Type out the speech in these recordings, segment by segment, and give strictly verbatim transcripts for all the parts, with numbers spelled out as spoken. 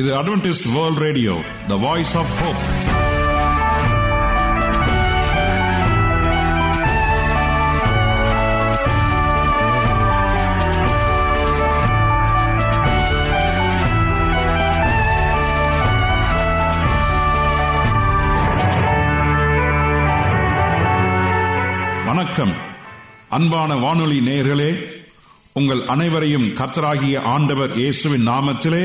இது Adventist world radio, the voice of hope. வணக்கம் அன்பான வானொலி நேயர்களே, உங்கள் அனைவரையும் கர்த்தராகிய ஆண்டவர் இயேசுவின் நாமத்திலே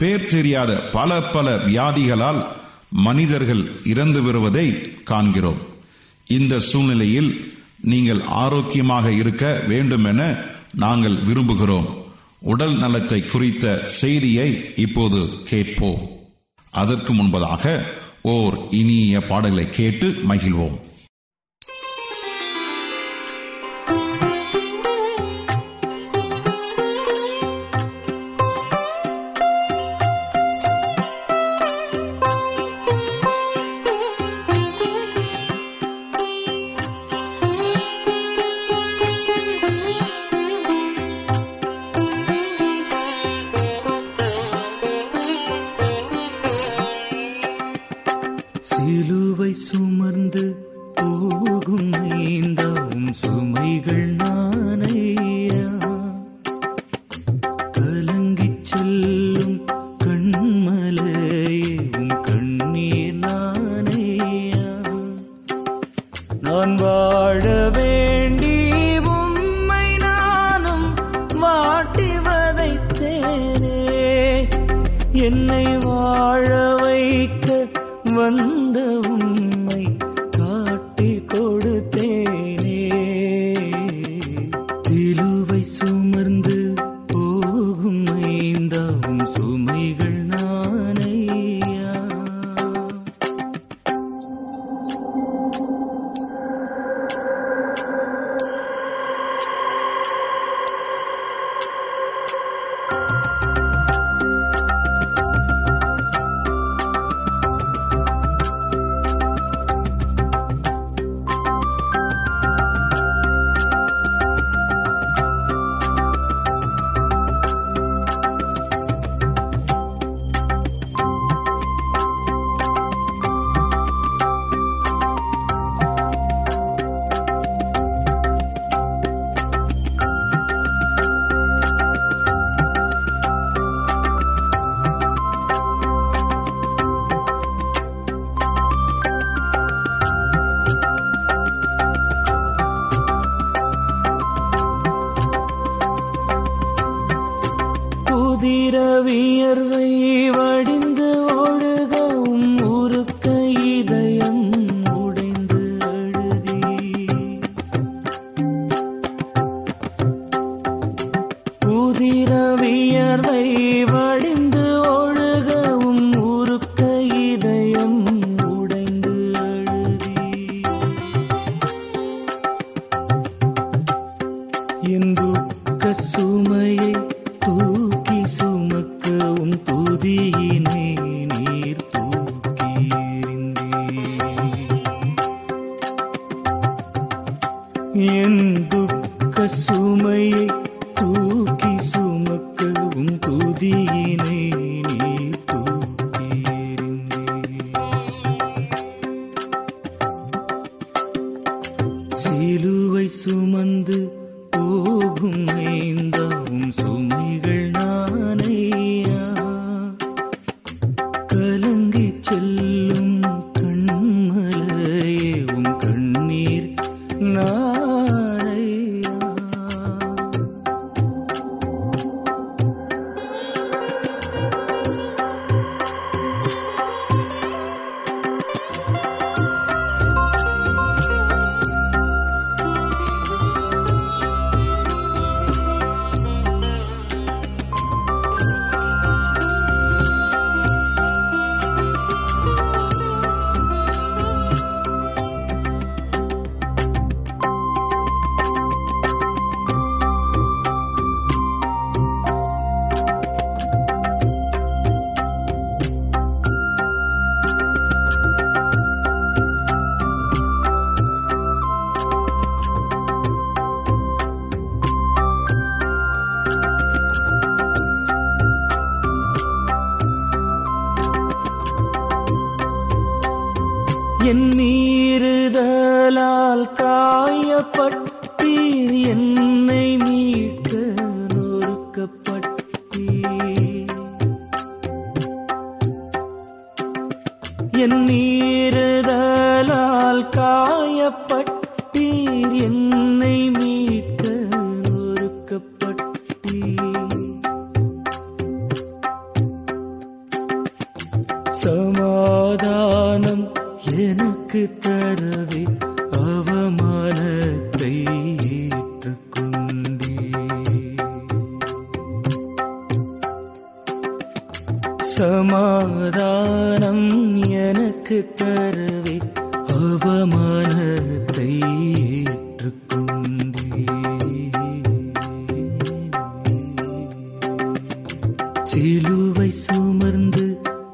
பேர் தெரியாத பல பல வியாதிகளால் மனிதர்கள் இறந்து வருவதை காண்கிறோம். இந்த சூழ்நிலையில் நீங்கள் ஆரோக்கியமாக இருக்க வேண்டும் என நாங்கள் விரும்புகிறோம். உடல் நலத்தை குறித்த செய்தியை இப்போது கேட்போம். அதற்கு முன்பதாக ஓர் இனிய பாடலை கேட்டு மகிழ்வோம். வியர்வை வடிந்து ஓடுகவும் ஊருக்க இதயம் உடைந்து அழுதி புதிர வியர்வை வடிந்து ஓடுகவும் ஊருக்க இதயம் உடைந்து அழுதி என் துக்க சுமையை என் மீறுதலால் காயப்பட்டீர், என்னை மீட்க நொறுக்கப்பட்டீர். என் மீறுதலால் காயப்பட்டீர், என்னை மீட்க நொறுக்கப்பட்டீர். சமாதானம் எனக்கு தரவே அவமானத்தை ஏற்றுக்கொண்டே. சமாதானம் எனக்கு தரவே அவமானத்தை ஏற்றுக்கொண்டே. சிலுவை சுமர்ந்து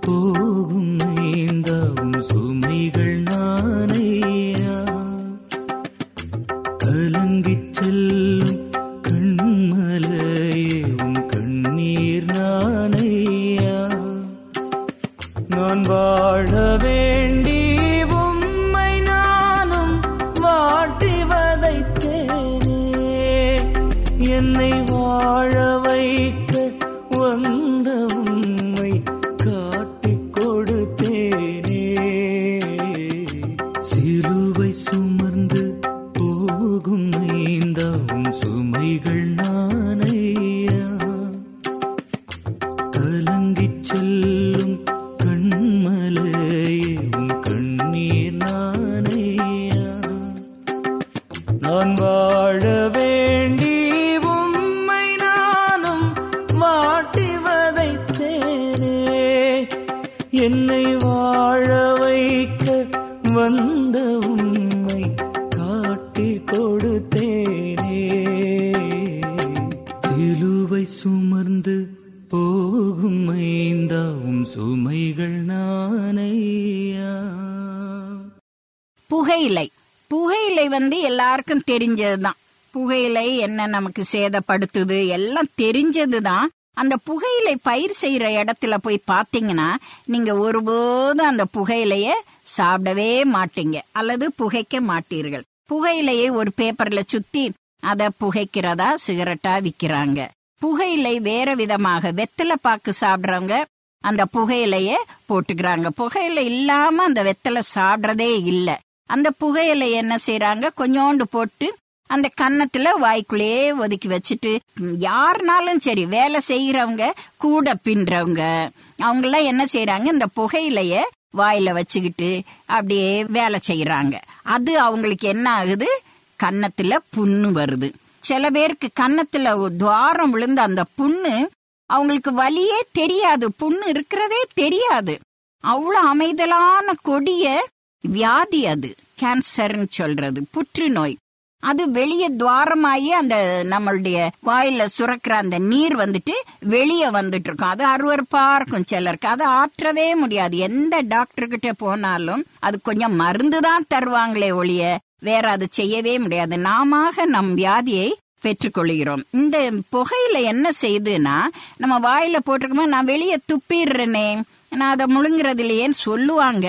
போகும் நீந்தாவும் சுமைகள் நானேயா, கலங்கிச் செல்லும் கண்மலையும் கண்ணீர் நானேயா. நான் வாழ வேண்டி உம்மை நானும் வாட்டி வதைத்தேனே, என்னை வாழ வைக்க வந்த உம்மை புகையிலை. புகையிலை வந்து எல்லாருக்கும் தெரிஞ்சதுதான். புகையிலை என்ன நமக்கு சேதப்படுத்துது எல்லாம் தெரிஞ்சதுதான். அந்த புகையிலை பயிர் செய்யற இடத்துல போய் பாத்தீங்கன்னா நீங்க ஒருபோதும் அந்த புகையிலைய சாப்பிடவே மாட்டீங்க அல்லது புகைக்க மாட்டீர்கள். புகையிலையை ஒரு பேப்பர்ல சுத்தி அத புகைக்கிறதா சிகரெட்டா விக்கிறாங்க. புகையிலை வேற விதமாக வெத்தலை பாக்கு சாப்பிடுறவங்க அந்த புகையிலைய போட்டுக்கிறாங்க. புகையிலை இல்லாம அந்த வெத்தலை சாப்பிடறதே இல்லை. அந்த புகையிலை என்ன செய்யறாங்க, கொஞ்சோண்டு போட்டு அந்த கன்னத்துல வாய்க்குள்ளேயே ஒதுக்கி வச்சுட்டு யாருனாலும் சரி வேலை செய்யறவங்க கூட பின்றவங்க அவங்கெல்லாம் என்ன செய்யறாங்க, இந்த புகையிலைய வாயில வச்சுக்கிட்டு அப்படியே வேலை செய்யறாங்க. அது அவங்களுக்கு என்ன ஆகுது, கன்னத்துல புண்ணு வருது. சில பேருக்கு கன்னத்துல துவாரம் விழுந்த அந்த புண்ணு அவங்களுக்கு வலியே தெரியாது, புண்ணு இருக்கிறதே தெரியாது. அவ்வளோ அமைதலான கொடிய வியாதி அது, கேன்சர்ன்னு சொல்றது, புற்றுநோய். அது வெளியே துவாரமாயி அந்த நம்மளுடைய வாயில சுரக்கிற அந்த நீர் வந்துட்டு வெளியே வந்துட்டு இருக்கும். அது அருவருப்பா இருக்கும் சிலருக்கு. அது ஆற்றவே முடியாது. எந்த டாக்டர்கிட்ட போனாலும் அது கொஞ்சம் மருந்து தான் தருவாங்களே ஒழிய வேற அது செய்யவே முடியாது. நாம நம் வியாதியை பெற்றுக்கொள்கிறோம். இந்த புகையில என்ன செய்யுதுன்னா, நம்ம வாயில போட்டிருக்கோம், நான் வெளியே துப்பிடுறேனே, நான் அதை முழுங்குறது இல்லையேன்னு சொல்லுவாங்க.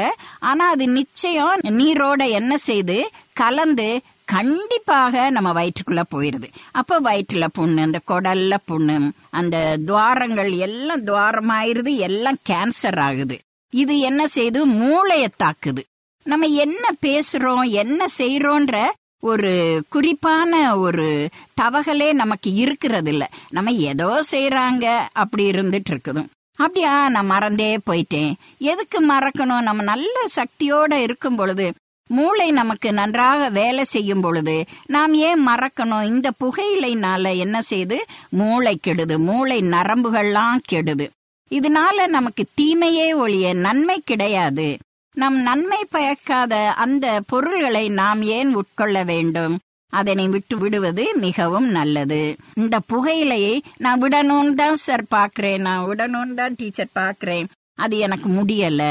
ஆனா அது நிச்சயம் நீரோட என்ன செய்து கலந்து கண்டிப்பாக நம்ம வயிற்றுக்குள்ள போயிருது. அப்ப வயிற்றுல புண்ணு, அந்த குடல்ல புண்ணு, அந்த துவாரங்கள் எல்லாம் துவாரமாயிருது, எல்லாம் கேன்சர் ஆகுது. இது என்ன செய்து மூளைய தாக்குது. நம்ம என்ன பேசுறோம் என்ன செய்யறோன்ற ஒரு குறிப்பான ஒரு தவகலே நமக்கு இருக்கிறது இல்லை. நம்ம ஏதோ செய்யறாங்க அப்படி இருந்துட்டு இருக்குதும். அப்படியா நான் மறந்தே போயிட்டேன். எதுக்கு மறக்கணும், நம்ம நல்ல சக்தியோட இருக்கும் பொழுது மூளை நமக்கு நன்றாக வேலை செய்யும் பொழுது நாம் ஏன் மறக்கணும். இந்த புகையிலைனால என்ன செய்து மூளை கெடுது, மூளை நரம்புகள்லாம் கெடுது. இதனால நமக்கு தீமையே ஒழிய நன்மை கிடையாது. நம் நன்மை பயக்காத அந்த பொருள்களை நாம் ஏன் உட்கொள்ள வேண்டும், அதனை விட்டு விடுவது மிகவும் நல்லது. இந்த புகையிலையை நான் விடணும்னு தான் சார் பாக்குறேன், நான் விடணும்னு தான் டீச்சர் பாக்குறேன், அது எனக்கு முடியல,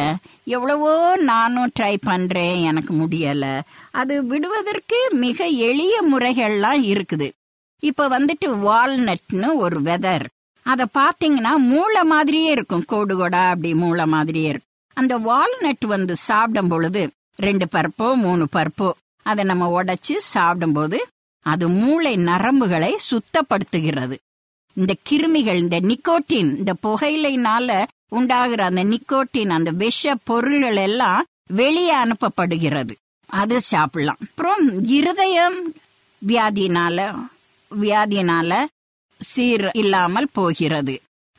எவ்வளவோ நானும் ட்ரை பண்றேன் எனக்கு முடியல. அது விடுவதற்கு மிக எளிய முறைகள்லாம் இருக்குது. இப்ப வந்துட்டு வால்நட்னு ஒரு வெதர், அதை பாத்தீங்கன்னா மூளை மாதிரியே இருக்கும், கோடு கோடா அப்படி மூளை மாதிரியே இருக்கும். அந்த வால்நட் வந்து சாப்பிடும் பொழுது ரெண்டு பருப்போ மூணு பருப்போ அதை நம்ம உடைச்சு சாப்பிடும்போது அது மூளை நரம்புகளை சுத்தப்படுத்துகிறது. இந்த கிருமிகள், இந்த நிக்கோட்டின், இந்த புகையிலைனால உண்டாகிற அந்த நிக்கோட்டின், அந்த விஷ பொருள்கள் எல்லாம் வெளியே அனுப்பப்படுகிறது. அது சாப்பிடலாம். அப்புறம் இருதயம் வியாதினால வியாதினால சீர் இல்லாமல் போகிறது.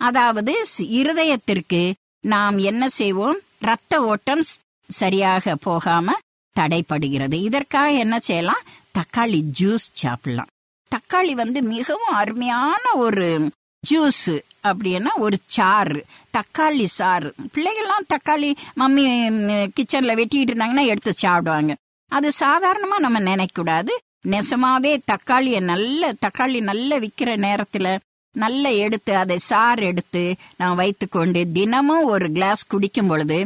அதாவது இருதயத்திற்கு நாம் என்ன செய்வோம், இரத்த ஓட்டம் சரியாக போகாம தடைபடுகிறது. இதற்காக என்ன செய்யலாம், தக்காளி ஜூஸ் சாப்பிடலாம். தக்காளி வந்து மிகவும் அருமையான ஒரு ஜூஸ். அப்படின்னா ஒரு சாறு, தக்காளி சாறு. பிள்ளைகள்லாம் தக்காளி மம்மி கிச்சன்ல வெட்டிட்டு இருந்தாங்கன்னா எடுத்து சாப்பிடுவாங்க. அது சாதாரணமா நம்ம நினைக்க கூடாது. நெசமாவே தக்காளிய நல்ல தக்காளி நல்ல விற்கிற நேரத்துல நல்ல எடுத்து அதை சாறு எடுத்து நாம் வைத்து கொண்டு தினமும் ஒரு கிளாஸ் குடிக்கும் பொழுது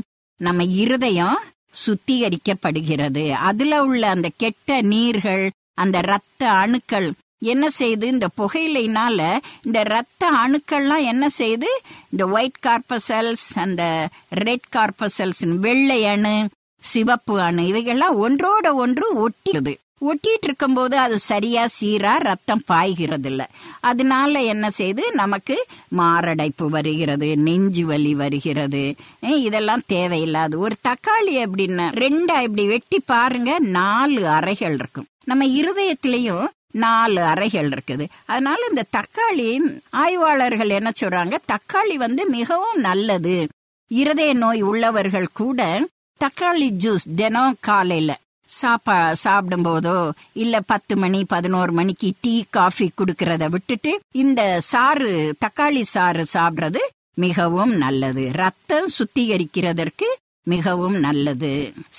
நம்ம இருதயம் சுத்திகரிக்கப்படுகிறது. அதுல உள்ள அந்த கெட்ட நீர்கள், அந்த இரத்த அணுக்கள் என்ன செய்து, இந்த புகையிலைனால இந்த இரத்த அணுக்கள்லாம் என்ன செய்து, இந்த ஒயிட் கார்பசல்ஸ், அந்த ரெட் கார்பசல்ஸ், வெள்ளை அணு, சிவப்பு அணு, இவைகள்லாம் ஒன்றோட ஒன்று ஒட்டிடுது. ஒட்டிட்டு இருக்கும் போது அது சரியா சீரா ரத்தம் பாய்கிறது இல்லை. அதனால என்ன செய்து, நமக்கு மாரடைப்பு வருகிறது, நெஞ்சு வலி வருகிறது. இதெல்லாம் தேவையில்லாது. ஒரு தக்காளி அப்படின்னா ரெண்டா இப்படி வெட்டி பாருங்க, நாலு அறைகள் இருக்கும். நம்ம இருதயத்திலையும் நாலு அறைகள் இருக்குது. அதனால இந்த தக்காளி, ஆய்வாளர்கள் என்ன சொல்றாங்க, தக்காளி வந்து மிகவும் நல்லது. இருதய நோய் உள்ளவர்கள் கூட தக்காளி ஜூஸ் தினம் காலையில சாப்பா சாப்பிடும் போதோ இல்ல பத்து மணி பதினோரு மணிக்கு டீ காஃபி குடுக்கறத விட்டுட்டு இந்த சாறு, தக்காளி சாறு சாப்பிடுறது மிகவும் நல்லது. ரத்தம் சுத்திகரிக்கிறதற்கு மிகவும் நல்லது.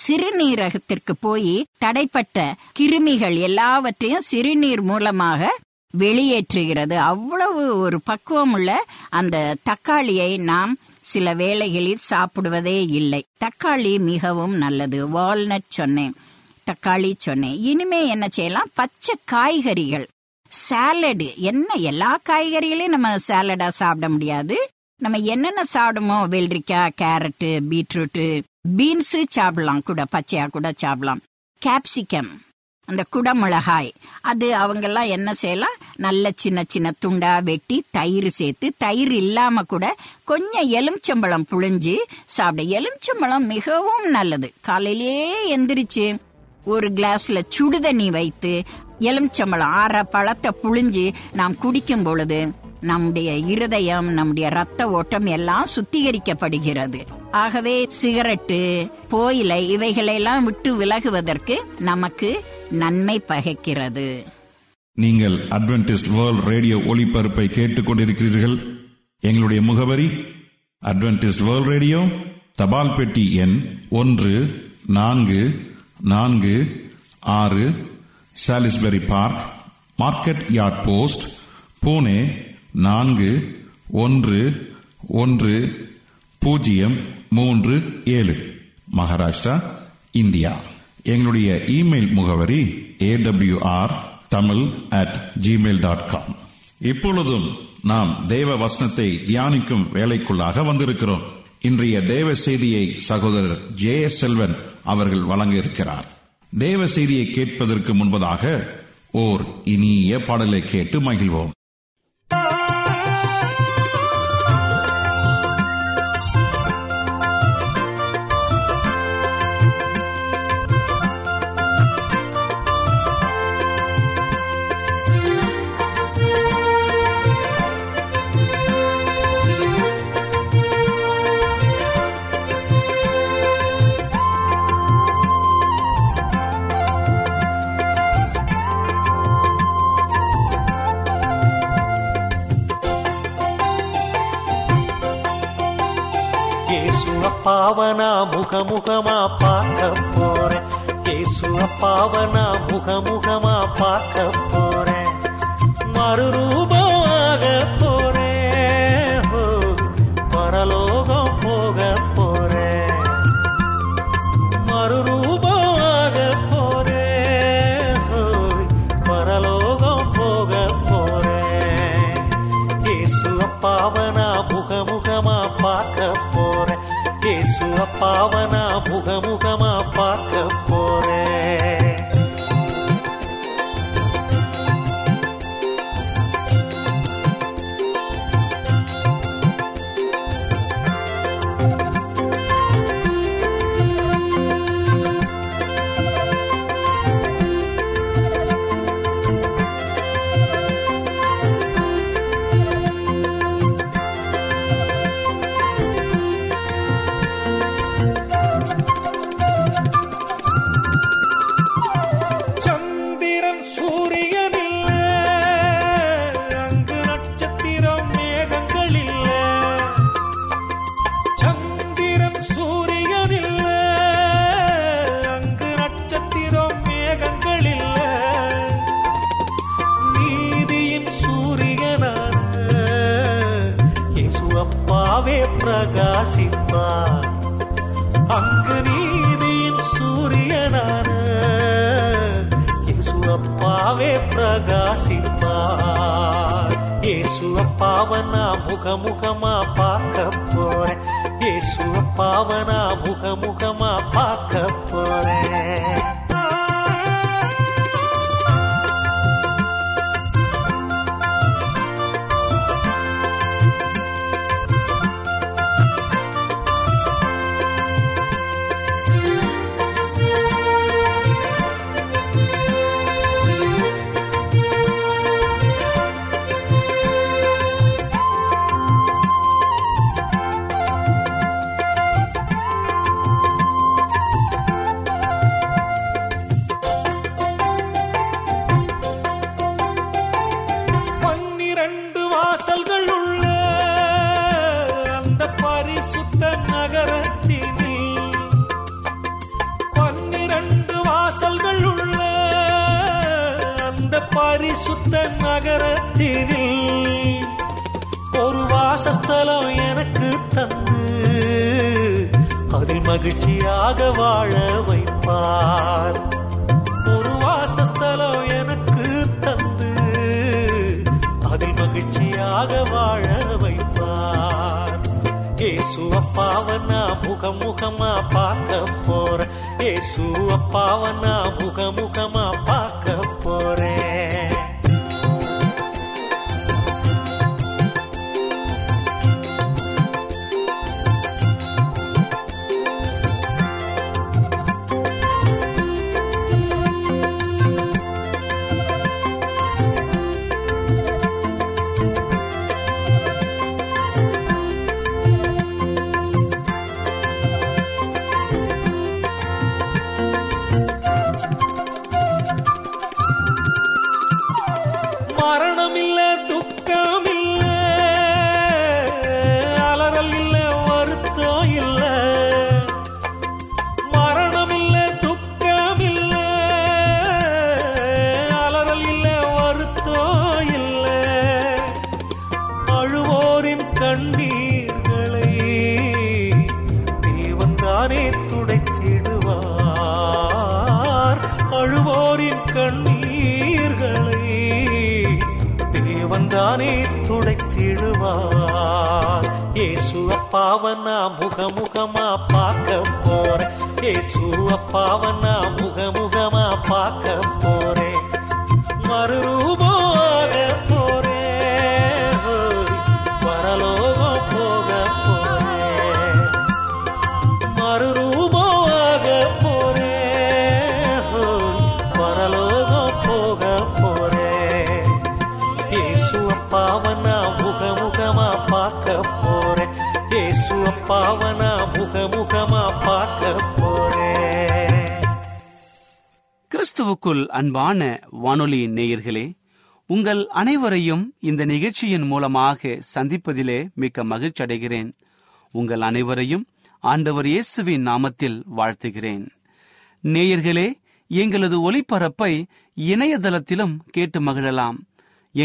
சிறுநீரகத்திற்கு போய் தடைப்பட்ட கிருமிகள் எல்லாவற்றையும் சிறுநீர் மூலமாக வெளியேற்றுகிறது. அவ்வளவு ஒரு பக்குவம் உள்ள அந்த தக்காளியை நாம் சில வேளைகளில் சாப்பிடுவதே இல்லை. தக்காளி மிகவும் நல்லது. வால்நட் சொன்னேன், தக்காளி சொன்னேன். இனிமே என்ன செய்யலாம், பச்சை காய்கறிகள், சாலடு. என்ன எல்லா காய்கறிகளையும் நம்ம சாலடா சாப்பிட முடியாது. நம்ம என்னென்ன சாப்பிடுமோ, வெள்ளரிக்காய், கேரட்டு, பீட்ரூட்டு, பீன்ஸு சாப்பிடலாம், கூட பச்சையா கூட சாப்பிடலாம். கேப்சிகம், அந்த குடமிளகாய், அது அவங்கெல்லாம் என்ன செய்யலாம், நல்ல சின்ன சின்ன துண்டா வெட்டி தயிர் சேர்த்து, தயிர் இல்லாம கூட கொஞ்சம் எலுமிச்சம்பழம் புழிஞ்சு சாப்பிட. எலுமிச்சம்பழம் மிகவும் நல்லது. காலையிலேயே எந்திரிச்சு ஒரு கிளாஸ்ல சுடுதண்ணி வைத்து எலுமிச்சம்பழம் ஆற பழத்தை புழிஞ்சு நாம் குடிக்கும் பொழுது நம்முடைய இருதயம், நம்முடைய ரத்த ஓட்டம் எல்லாம் சுத்திகரிக்கப்படுகிறது. ஆகவே சிகரெட்டு, போயிலை, இவைகளெல்லாம் விட்டு விலகுவதற்கு நமக்கு நன்மை பகைக்கிறது. நீங்கள் அட்வென்டிஸ்ட் வேர்ல்ட் ரேடியோ ஒளிபரப்பை கேட்டுக்கொண்டிருக்கிறீர்கள். எங்களுடைய முகவரி அட்வென்டிஸ்ட் வேர்ல்ட் ரேடியோ, தபால் பெட்டி எண் ஒன்று நான்கு நான்கு ஆறு, Salisbury park, market yard post, Pune நான்கு ஒன்று ஒன்று பூஜ்ஜியம் மூன்று ஏழு, மகாராஷ்டிரா, இந்தியா. எங்களுடைய இமெயில் முகவரி AWR Tamil at Gmail dot com. இப்பொழுதும் நாம் தேவ வசனத்தை தியானிக்கும் வேலைக்குள்ளாக வந்திருக்கிறோம். இன்றைய தேவ செய்தியை சகோதரர் ஜெயசெல்வன் அவர்கள் வழங்க இருக்கிறார். தேவ செய்தியை கேட்பதற்கு முன்பதாக ஓர் இனிய பாடலை கேட்டு மகிழ்வோம். பாவனா முகமுகமா பார்க்க போறேன், இயேசுவ பாவனா முகமுகமா பார்க்க போறேன், மறுரூபமாக போறேன், பரலோகம் போக போறேன், மறுரூபமாக போறேன், பரலோகம் போக போறேன், இயேசுவ பாவனா முகமுகமா பார்க்க போறேன், பாவனா முகமுகமா பார்க்க போறேன். அங்கு நீதியின் சூரியனான இயேசு அப்பாவே பிரகாசிப்பார். இயேசு அப்பாவனா முகமுகமா பார்க்க போறேன். இயேசு அப்பாவனா முகமுகமா பார்க்க போறேன். பரிசுத்த நகரத்தில் ஒரு வாசஸ்தலம் எனக்கு தந்து அதில் மகிழ்ச்சியாக வாழ வைப்பார். ஒரு வாசஸ்தலம் எனக்கு தந்து அதில் மகிழ்ச்சியாக வாழ வைப்பார். இயேசு அப்பாவனா முகமுகமா பார்க்க போற. இயேசு அப்பாவனா முகமுகமா பார்க்க போறேன். பாவனா முகமுகமா பார்க்க போறேன். இயேசு அப்பாவனா முகமுகமா பார்க்க போறேன். மறுரூபமாக போறேன். பரலோகம் போக போறேன். மறுரூபமாக போறேன். பரலோகம் போக போறேன். இயேசு அப்பாவனா முகமுகமா பார்க்க போறேன். இயேசு அப்பாவனா முகமுகமா பார்க்க போறேன். கிறிஸ்துவுக்குள் அன்பான வானொலி நேயர்களே, உங்கள் அனைவரையும் இந்த நிகழ்ச்சியின் மூலமாக சந்திப்பதிலே மிக்க மகிழ்ச்சி அடைகிறேன். உங்கள் அனைவரையும் ஆண்டவர் இயேசுவின் நாமத்தில் வாழ்த்துகிறேன். நேயர்களே, எங்களது ஒலிபரப்பை இணையதளத்திலும் கேட்டு மகிழலாம்.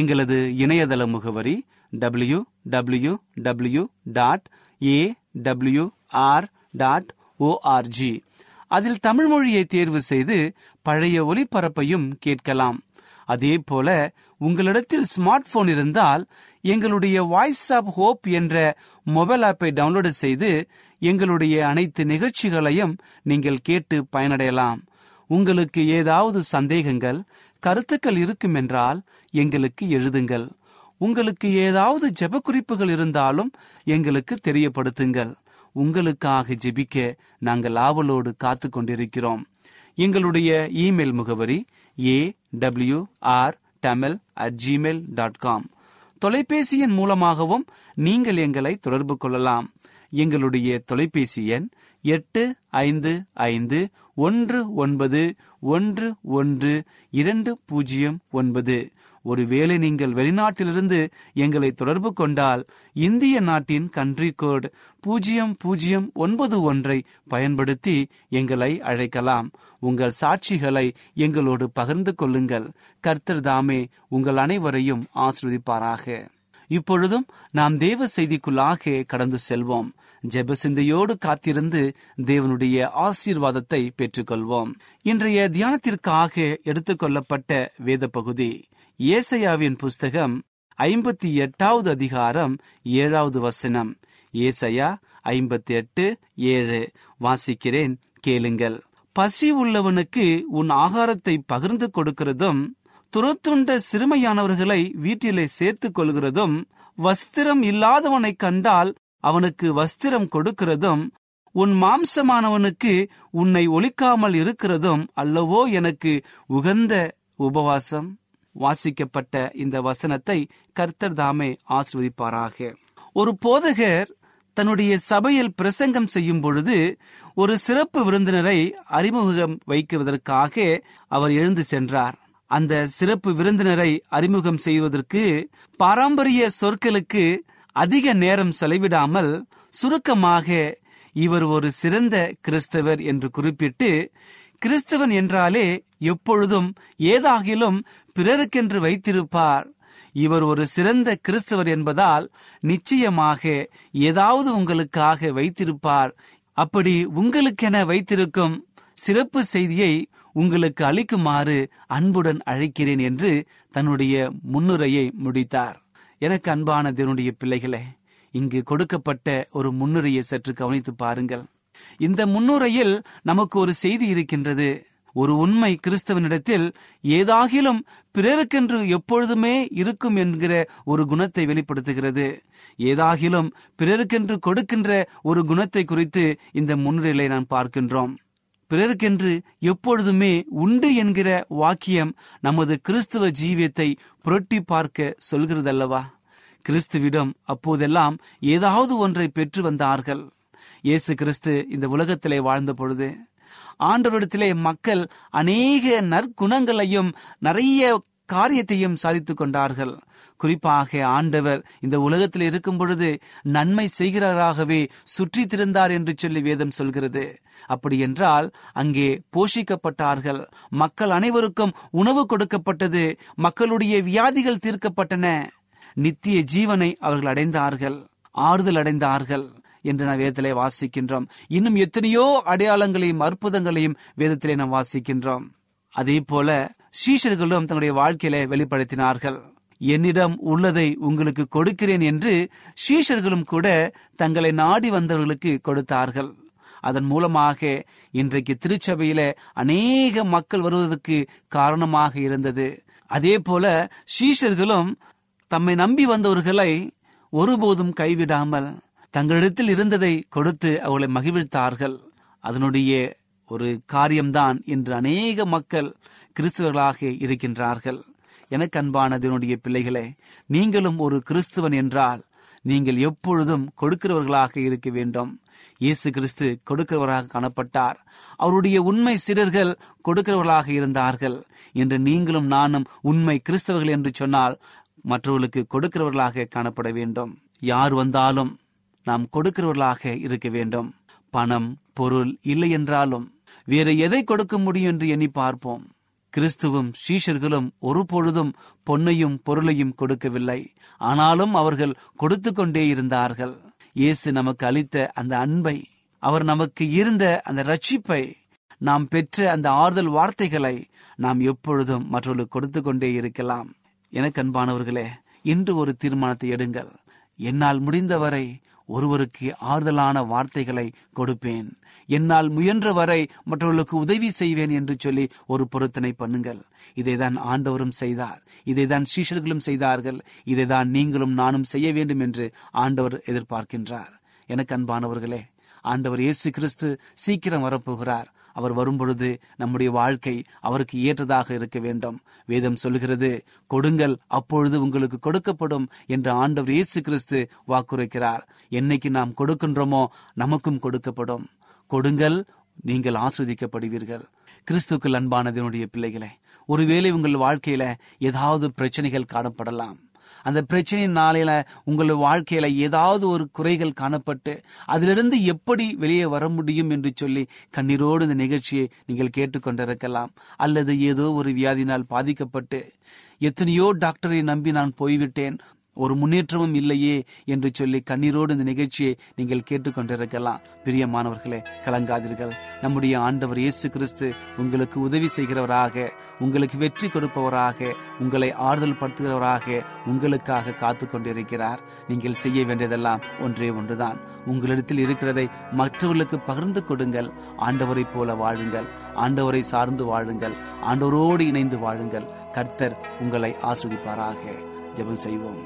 எங்களது இணையதள முகவரி W W W dot A W R dot ORG. அதில் தமிழ் மொழியை தேர்வு செய்து பழைய ஒலிபரப்பையும் கேட்கலாம். அதே போல உங்களிடத்தில் ஸ்மார்ட் போன் இருந்தால் எங்களுடைய வாய்ஸ் ஆப் ஹோப் என்ற மொபைல் ஆப்பை டவுன்லோடு செய்து எங்களுடைய அனைத்து நிகழ்ச்சிகளையும் நீங்கள் கேட்டு பயனடையலாம். உங்களுக்கு ஏதாவது சந்தேகங்கள், கருத்துக்கள் இருக்கும் என்றால் எங்களுக்கு எழுதுங்கள். உங்களுக்கு ஏதாவது ஜெப குறிப்புகள் இருந்தாலும் எங்களுக்கு தெரியப்படுத்துங்கள். உங்களுக்காக ஜெபிக்க நாங்கள் ஆவலோடு காத்து கொண்டிருக்கிறோம். எங்களுடைய இமெயில் முகவரி A W R Tamil at Gmail dot com. தொலைபேசியின் மூலமாகவும் நீங்கள் எங்களை தொடர்பு கொள்ளலாம். எங்களுடைய தொலைபேசி எண் எட்டு ஐந்து ஐந்து ஒன்று ஒன்பது ஒன்று ஒன்று இரண்டு பூஜ்ஜியம் ஒன்பது. ஒருவேளை நீங்கள் வெளிநாட்டிலிருந்து எங்களை தொடர்பு கொண்டால் இந்திய நாட்டின் கண்ட்ரி கோட் பூஜ்ஜியம் பூஜ்ஜியம் ஒன்பது ஒன்றை பயன்படுத்தி எங்களை அழைக்கலாம். உங்கள் சாட்சிகளை எங்களோடு பகிர்ந்து கொள்ளுங்கள். கர்த்தர் தாமே உங்கள் அனைவரையும் ஆசீர்வதிப்பாராக. இப்பொழுதும் நாம் தேவ செய்திக்குள்ளாக கடந்து செல்வோம். ஜெப சிந்தையோடு காத்திருந்து தேவனுடைய ஆசீர்வாதத்தை பெற்றுக்கொள்வோம். இன்றைய தியானத்திற்காக எடுத்துக்கொள்ளப்பட்ட வேத பகுதி ஏசாயாவின் புஸ்தகம் ஐம்பத்தி எட்டாவது அதிகாரம் ஏழாவது வசனம். ஏசாயா ஐம்பத்தி எட்டு ஏழு வாசிக்கிறேன், கேளுங்கள். பசி உள்ளவனுக்கு உன் ஆகாரத்தை பகிர்ந்து கொடுக்கிறதும், துரத்துண்ட சிறுமையானவர்களை வீட்டிலே சேர்த்து கொள்கிறதும், வஸ்திரம் இல்லாதவனை கண்டால் அவனுக்கு வஸ்திரம் கொடுக்கிறதும், உன் மாம்சமானவனுக்கு உன்னை ஒளிக்காமல் இருக்கிறதும் அல்லவோ எனக்கு உகந்த உபவாசம். வாசிக்கப்பட்ட இந்த வசனத்தை கர்த்தர் தாமே ஆசீர்வதிப்பாராக. ஒரு போதகர் தன்னுடைய சபையில் பிரசங்கம் செய்யும் பொழுது ஒரு சிறப்பு விருந்தினரை அறிமுகம் வைக்குவதற்காக அவர் எழுந்து சென்றார். அந்த சிறப்பு விருந்தினரை அறிமுகம் செய்வதற்கு பாரம்பரிய சொற்களுக்கு அதிக நேரம் செலவிடாமல் சுருக்கமாக இவர் ஒரு சிறந்த கிறிஸ்தவர் என்று குறிப்பிட்டு, கிறிஸ்தவன் என்றாலே எப்பொழுதும் ஏதாகிலும் பிறருக்கென்று வைத்திருப்பார். இவர் ஒரு சிறந்த கிறிஸ்தவர் என்பதால் நிச்சயமாக ஏதாவது உங்களுக்காக வைத்திருப்பார். அப்படி உங்களுக்கென வைத்திருக்கும் சிறப்பு செய்தியை உங்களுக்கு அளிக்குமாறு அன்புடன் அழைக்கிறேன் என்று தன்னுடைய முன்னுரையை முடித்தார். எனக்கு அன்பான தேவனுடைய பிள்ளைகளே, இங்கு கொடுக்கப்பட்ட ஒரு முன்னுரையை சற்று கவனித்து பாருங்கள். இந்த முன்னுரையில் நமக்கு ஒரு செய்தி இருக்கின்றது. ஒரு உண்மை கிறிஸ்தவனிடத்தில் ஏதாகிலும் பிறருக்கென்று எப்பொழுதுமே இருக்கும் என்கிற ஒரு குணத்தை வெளிப்படுத்துகிறது. ஏதாகிலும் பிறருக்கென்று கொடுக்கின்ற ஒரு குணத்தை குறித்து இந்த முன்னுரையிலே நாம் பார்க்கின்றோம். பிறருக்கென்று எப்பொழுதுமே உண்டு என்கிற வாக்கியம் நமது கிறிஸ்துவ ஜீவியத்தை புரட்டி பார்க்க சொல்கிறதல்லவா? கிறிஸ்துவிடம் அப்போதெல்லாம் ஏதாவது ஒன்றை பெற்று வந்தார்கள். இயேசு கிறிஸ்து இந்த உலகத்திலே வாழ்ந்த பொழுது ஆண்டவரிடத்திலே மக்கள் அநேக நற்குணங்களையும் நிறைய காரியத்தையும் சாதித்து கொண்டார்கள். குறிப்பாக ஆண்டவர் இந்த உலகத்தில் இருக்கும் பொழுது நன்மை செய்கிறவராகவே சுற்றி திரிந்தார் என்று சொல்லி வேதம் சொல்கிறது. அப்படி என்றால் அங்கே போஷிக்கப்பட்டார்கள், மக்கள் அனைவருக்கும் உணவு கொடுக்கப்பட்டது, மக்களுடைய வியாதிகள் தீர்க்கப்பட்டன, நித்திய ஜீவனை அவர்கள் அடைந்தார்கள், ஆறுதல் அடைந்தார்கள் என்று நாம் வேதத்திலே வாசிக்கின்றோம். இன்னும் எத்தனையோ அடையாளங்களையும் அற்புதங்களையும் வேதத்திலே நாம் வாசிக்கின்றோம். அதே போல சீஷர்களும் தங்களுடைய வாழ்க்கையில வெளிப்படுத்தினார்கள். என்னிடம் உள்ளதை உங்களுக்கு கொடுக்கிறேன் என்று சீஷர்களும் கூட தங்களை நாடி வந்தவர்களுக்கு கொடுத்தார்கள். அதன் மூலமாக இன்றைக்கு திருச்சபையில அநேக மக்கள் வருவதற்கு காரணமாக இருந்தது. அதே போல சீஷர்களும் தம்மை நம்பி வந்தவர்களை ஒருபோதும் கைவிடாமல் தங்களிடத்தில் இருந்ததை கொடுத்து அவர்களை மகிழ்வித்தார்கள். அதனுடைய ஒரு காரியம்தான் இன்று அநேக மக்கள் கிறிஸ்தவர்களாக இருக்கின்றார்கள். எனக்கு அன்பானதனுடைய பிள்ளைகளே, நீங்களும் ஒரு கிறிஸ்துவன் என்றால் நீங்கள் எப்பொழுதும் கொடுக்கிறவர்களாக இருக்க வேண்டும். இயேசு கிறிஸ்து கொடுக்கிறவராக காணப்பட்டார். அவருடைய உண்மை சீடர்கள் கொடுக்கிறவர்களாக இருந்தார்கள். இன்று நீங்களும் நானும் உண்மை கிறிஸ்தவர்கள் என்று சொன்னால் மற்றவர்களுக்கு கொடுக்கிறவர்களாக காணப்பட வேண்டும். யார் வந்தாலும் நாம் கொடுக்கிறவர்களாக இருக்க வேண்டும். பணம், பொருள் இல்லை என்றாலும் வேற எதை கொடுக்க முடியும் என்று எண்ணி பார்ப்போம். கிறிஸ்துவும் சீஷர்களும் ஒருபொழுதும் பொன்னையும் பொருளையும் கொடுக்கவில்லை. ஆனாலும் அவர்கள் கொடுத்து கொண்டே இருந்தார்கள். இயேசு நமக்கு அளித்த அந்த அன்பை, அவர் நமக்கு இருந்த அந்த ரட்சிப்பை நாம் பெற்ற அந்த ஆறுதல் வார்த்தைகளை நாம் எப்பொழுதும் மற்றவர்களுக்கு கொடுத்து கொண்டே இருக்கலாம். எனக்கு அன்பானவர்களே, இன்று ஒரு தீர்மானத்தை எடுங்கள். என்னால் முடிந்தவரை ஒருவருக்கு ஆறுதலான வார்த்தைகளை கொடுப்பேன், என்னால் முயன்ற வரை மற்றவர்களுக்கு உதவி செய்வேன் என்று சொல்லி ஒரு பொருத்தனை பண்ணுங்கள். இதைதான் ஆண்டவரும் செய்தார், இதைதான் சீஷர்களும் செய்தார்கள், இதைதான் நீங்களும் நானும் செய்ய வேண்டும் என்று ஆண்டவர் எதிர்பார்க்கின்றார். எனக்கு அன்பானவர்களே, ஆண்டவர் இயேசு கிறிஸ்து சீக்கிரம் வரப்போகிறார். அவர் வரும்பொழுது நம்முடைய வாழ்க்கை அவருக்கு ஏற்றதாக இருக்க வேண்டும். வேதம் சொல்கிறது, கொடுங்கள் அப்பொழுது உங்களுக்கு கொடுக்கப்படும் என்று ஆண்டவர் இயேசு கிறிஸ்து வாக்குரைக்கிறார். என்னைக்கு நாம் கொடுக்கின்றோமோ நமக்கும் கொடுக்கப்படும். கொடுங்கள், நீங்கள் ஆஸ்வதிக்கப்படுவீர்கள். கிறிஸ்துக்கள் அன்பானதனுடைய பிள்ளைகளே, ஒருவேளை உங்கள் வாழ்க்கையில ஏதாவது பிரச்சனைகள் காணப்படலாம். அந்த பிரச்சனையின் நாளையில உங்கள் வாழ்க்கையில ஏதாவது ஒரு குறைகள் காணப்பட்டு அதிலிருந்து எப்படி வெளியே வர முடியும் என்று சொல்லி கண்ணீரோடு இந்த நிகழ்ச்சியை நீங்கள் கேட்டுக்கொண்டிருக்கலாம். அல்லது ஏதோ ஒரு வியாதினால் பாதிக்கப்பட்டு எத்தனையோ டாக்டரை நம்பி நான் போய்விட்டேன், ஒரு முன்னேற்றமும் இல்லையே என்று சொல்லி கண்ணீரோடு இந்த நிகழ்ச்சியை நீங்கள் கேட்டுக்கொண்டிருக்கலாம். பிரியமானவர்களே, கலங்காதீர்கள். நம்முடைய ஆண்டவர் இயேசு கிறிஸ்து உங்களுக்கு உதவி செய்கிறவராக, உங்களுக்கு வெற்றி கொடுப்பவராக, உங்களை ஆறுதல் படுத்துகிறவராக உங்களுக்காக காத்து கொண்டிருக்கிறார். நீங்கள் செய்ய வேண்டியதெல்லாம் ஒன்றே ஒன்றுதான். உங்களிடத்தில் இருக்கிறதை மற்றவர்களுக்கு பகிர்ந்து கொடுங்கள். ஆண்டவரை போல வாழுங்கள், ஆண்டவரை சார்ந்து வாழுங்கள், ஆண்டவரோடு இணைந்து வாழுங்கள். கர்த்தர் உங்களை ஆசீர்வதிப்பாராக. ஜெபம் செய்வோம்.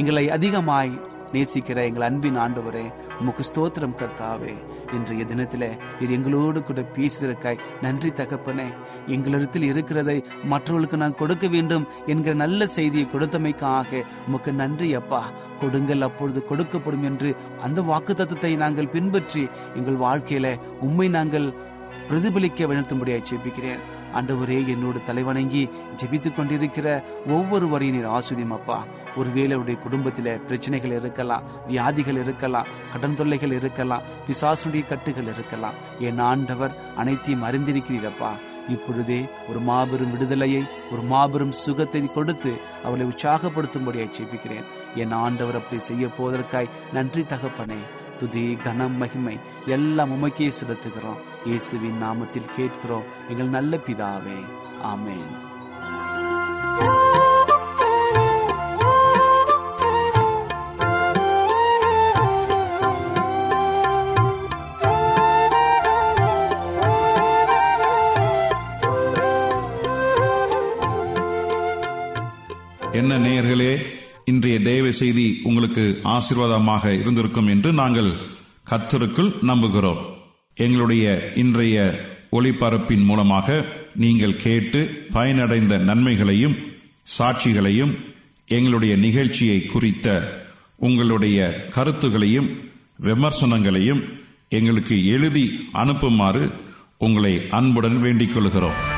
எங்களை அதிகமாய் நேசிக்கிற எங்கள் அன்பின் ஆண்டவரே, உமக்கு ஸ்தோத்திரம் கர்த்தாவே. இன்றைய தினத்தில் நீர் எங்களோடு கூட பேசுவதற்காய் நன்றி தகப்பனே. எங்களிடத்தில் இருக்கிறதை மற்றவர்களுக்கு நான் கொடுக்க வேண்டும் என்கிற நல்ல செய்தியை கொடுத்தமைக்காக உமக்கு நன்றி அப்பா. கொடுங்கள் அப்பொழுது கொடுக்கப்படும் என்று அந்த வாக்கு தத்துவத்தை நாங்கள் பின்பற்றி எங்கள் வாழ்க்கையில உம்மை நாங்கள் பிரதிபலிக்க வழிநடத்தும்படியாய் ஜெபிக்கிறேன். ஆண்டவரே, என்னோடு தலைவணங்கி ஜெபித்து கொண்டிருக்கிற ஒவ்வொருவரையும் நீர் ஆசீர்வதியும் அப்பா. ஒருவேளை அவருடைய குடும்பத்தில் பிரச்சனைகள் இருக்கலாம், வியாதிகள் இருக்கலாம், கடன் தொல்லைகள் இருக்கலாம், பிசாசுடைய கட்டுகள் இருக்கலாம். என் ஆண்டவர் அனைத்தையும் அறிந்திருக்கிறீரப்பா. இப்பொழுதே ஒரு மாபெரும் விடுதலையை, ஒரு மாபெரும் சுகத்தை கொடுத்து அவளை உற்சாகப்படுத்தும்படியாய் ஜெபிக்கிறேன். என் ஆண்டவர் அப்படி செய்ய போவதற்காய் நன்றி தகப்பனே. துதி கனம் மகிமை எல்லாம் உமக்கே செலுத்துகிறோம். இயேசுவின் நாமத்தில் கேட்கிறோம் எங்கள் நல்ல பிதாவே, ஆமென். என்ன நேயர்களே, இன்றைய தேவ செய்தி உங்களுக்கு ஆசீர்வாதமாக இருந்திருக்கும் என்று நாங்கள் கர்த்தருக்குள் நம்புகிறோம். எங்களுடைய இன்றைய ஒளிபரப்பின் மூலமாக நீங்கள் கேட்டு பயனடைந்த நன்மைகளையும் சாட்சிகளையும் எங்களுடைய நிகழ்ச்சியை குறித்த உங்களுடைய கருத்துகளையும் விமர்சனங்களையும் எங்களுக்கு எழுதி அனுப்புமாறு உங்களை அன்புடன் வேண்டிக் கொள்கிறோம்.